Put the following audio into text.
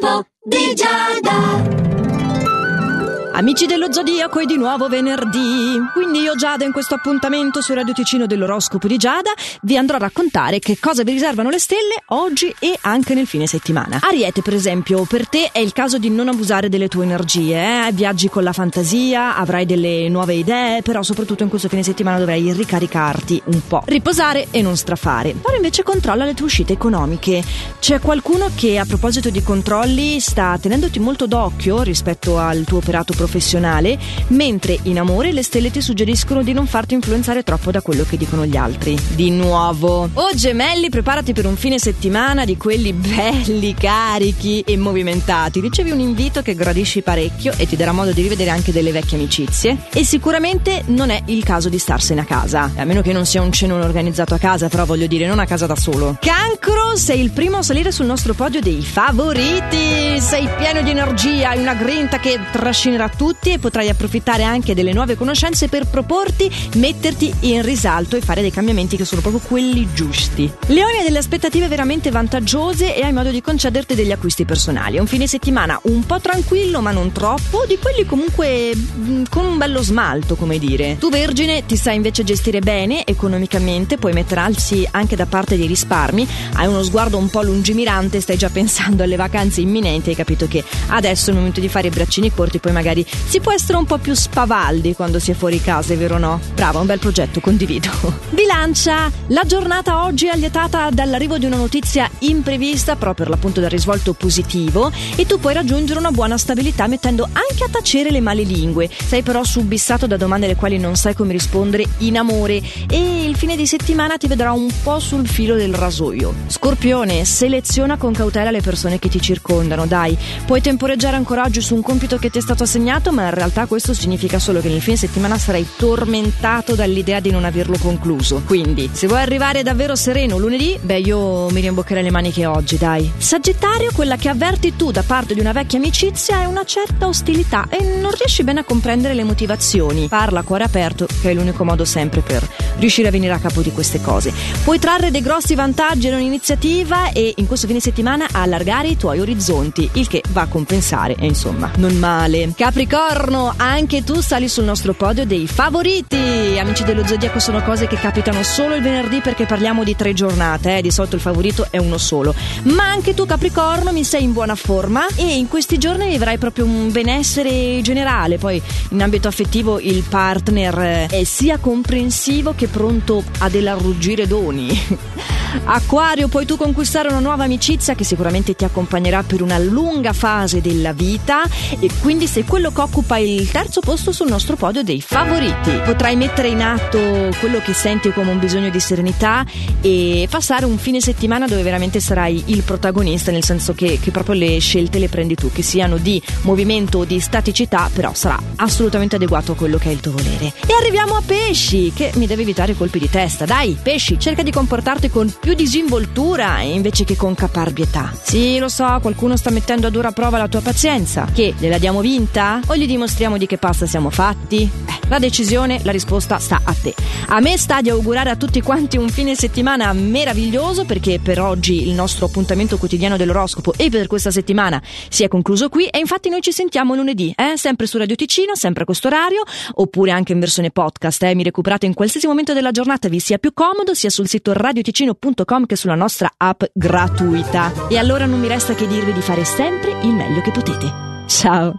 nuovo di Giada. Amici dello Zodiaco, è di nuovo venerdì, quindi io Giada in questo appuntamento su Radio Ticino dell'oroscopo di Giada vi andrò a raccontare che cosa vi riservano le stelle oggi e anche nel fine settimana. Ariete, per esempio, per te è il caso di non abusare delle tue energie, viaggi con la fantasia, avrai delle nuove idee, però soprattutto in questo fine settimana dovrai ricaricarti un po', riposare e non strafare. Ora invece controlla le tue uscite economiche. C'è qualcuno che, a proposito di controlli, sta tenendoti molto d'occhio rispetto al tuo operato professionale, mentre in amore le stelle ti suggeriscono di non farti influenzare troppo da quello che dicono gli altri. Di nuovo. Oh gemelli, preparati per un fine settimana di quelli belli, carichi e movimentati. Ricevi un invito che gradisci parecchio e ti darà modo di rivedere anche delle vecchie amicizie, e sicuramente non è il caso di starsene a casa, a meno che non sia un cenone organizzato a casa, però voglio dire, non a casa da solo. Cancro, sei il primo a salire sul nostro podio dei favoriti. Sei pieno di energia, hai una grinta che trascinerà tutti e potrai approfittare anche delle nuove conoscenze per proporti, metterti in risalto e fare dei cambiamenti che sono proprio quelli giusti. Leone, hai delle aspettative veramente vantaggiose e hai modo di concederti degli acquisti personali. È un fine settimana un po' tranquillo, ma non troppo, di quelli comunque con un bello smalto, come dire. Tu Vergine ti sai invece gestire bene economicamente, puoi mettersi anche da parte dei risparmi, hai uno sguardo un po' lungimirante, stai già pensando alle vacanze imminenti, hai capito che adesso è il momento di fare i braccini corti, poi magari si può essere un po' più spavaldi quando si è fuori casa, è vero o no? Brava, un bel progetto, condivido. Bilancia, la giornata oggi è allietata dall'arrivo di una notizia imprevista, però per l'appunto dal risvolto positivo, e tu puoi raggiungere una buona stabilità mettendo anche a tacere le male lingue. Sei però subissato da domande alle quali non sai come rispondere in amore, e il fine di settimana ti vedrà un po' sul filo del rasoio. Scorpione, seleziona con cautela le persone che ti circondano, dai. Puoi temporeggiare ancora oggi su un compito che ti è stato assegnato, ma in realtà questo significa solo che nel fine settimana sarai tormentato dall'idea di non averlo concluso. Quindi, se vuoi arrivare davvero sereno lunedì, beh, io mi rimboccherei le maniche oggi, dai. Sagittario, quella che avverti tu da parte di una vecchia amicizia è una certa ostilità e non riesci bene a comprendere le motivazioni. Parla a cuore aperto, che è l'unico modo sempre per riuscire a venire a capo di queste cose. Puoi trarre dei grossi vantaggi da un'iniziativa e in questo fine settimana allargare i tuoi orizzonti, il che va a compensare, e insomma, non male. Capricorno, anche tu sali sul nostro podio dei favoriti. Amici dello Zodiaco, sono cose che capitano solo il venerdì perché parliamo di 3 giornate, di solito il favorito è uno solo. Ma anche tu Capricorno mi sei in buona forma e in questi giorni vivrai proprio un benessere generale. Poi in ambito affettivo il partner è sia comprensivo che pronto ad elargire doni. Acquario, puoi tu conquistare una nuova amicizia che sicuramente ti accompagnerà per una lunga fase della vita, e quindi sei quello che occupa il 3° posto sul nostro podio dei favoriti. Potrai mettere in atto quello che senti come un bisogno di serenità e passare un fine settimana dove veramente sarai il protagonista, nel senso che proprio le scelte le prendi tu, che siano di movimento o di staticità, però sarà assolutamente adeguato a quello che è il tuo volere. E arriviamo a Pesci, che mi deve evitare colpi di testa. Dai Pesci, cerca di comportarti con più disinvoltura invece che con caparbietà. Sì, lo so, qualcuno sta mettendo a dura prova la tua pazienza. Che, gliela diamo vinta? O gli dimostriamo di che pasta siamo fatti? La decisione, la risposta sta a te. A me sta di augurare a tutti quanti un fine settimana meraviglioso, perché per oggi il nostro appuntamento quotidiano dell'oroscopo e per questa settimana si è concluso qui, e infatti noi ci sentiamo lunedì, sempre su Radio Ticino, sempre a questo orario, oppure anche in versione podcast, mi recuperate in qualsiasi momento della giornata vi sia più comodo, sia sul sito radioticino.com che sulla nostra app gratuita. E allora non mi resta che dirvi di fare sempre il meglio che potete. Ciao.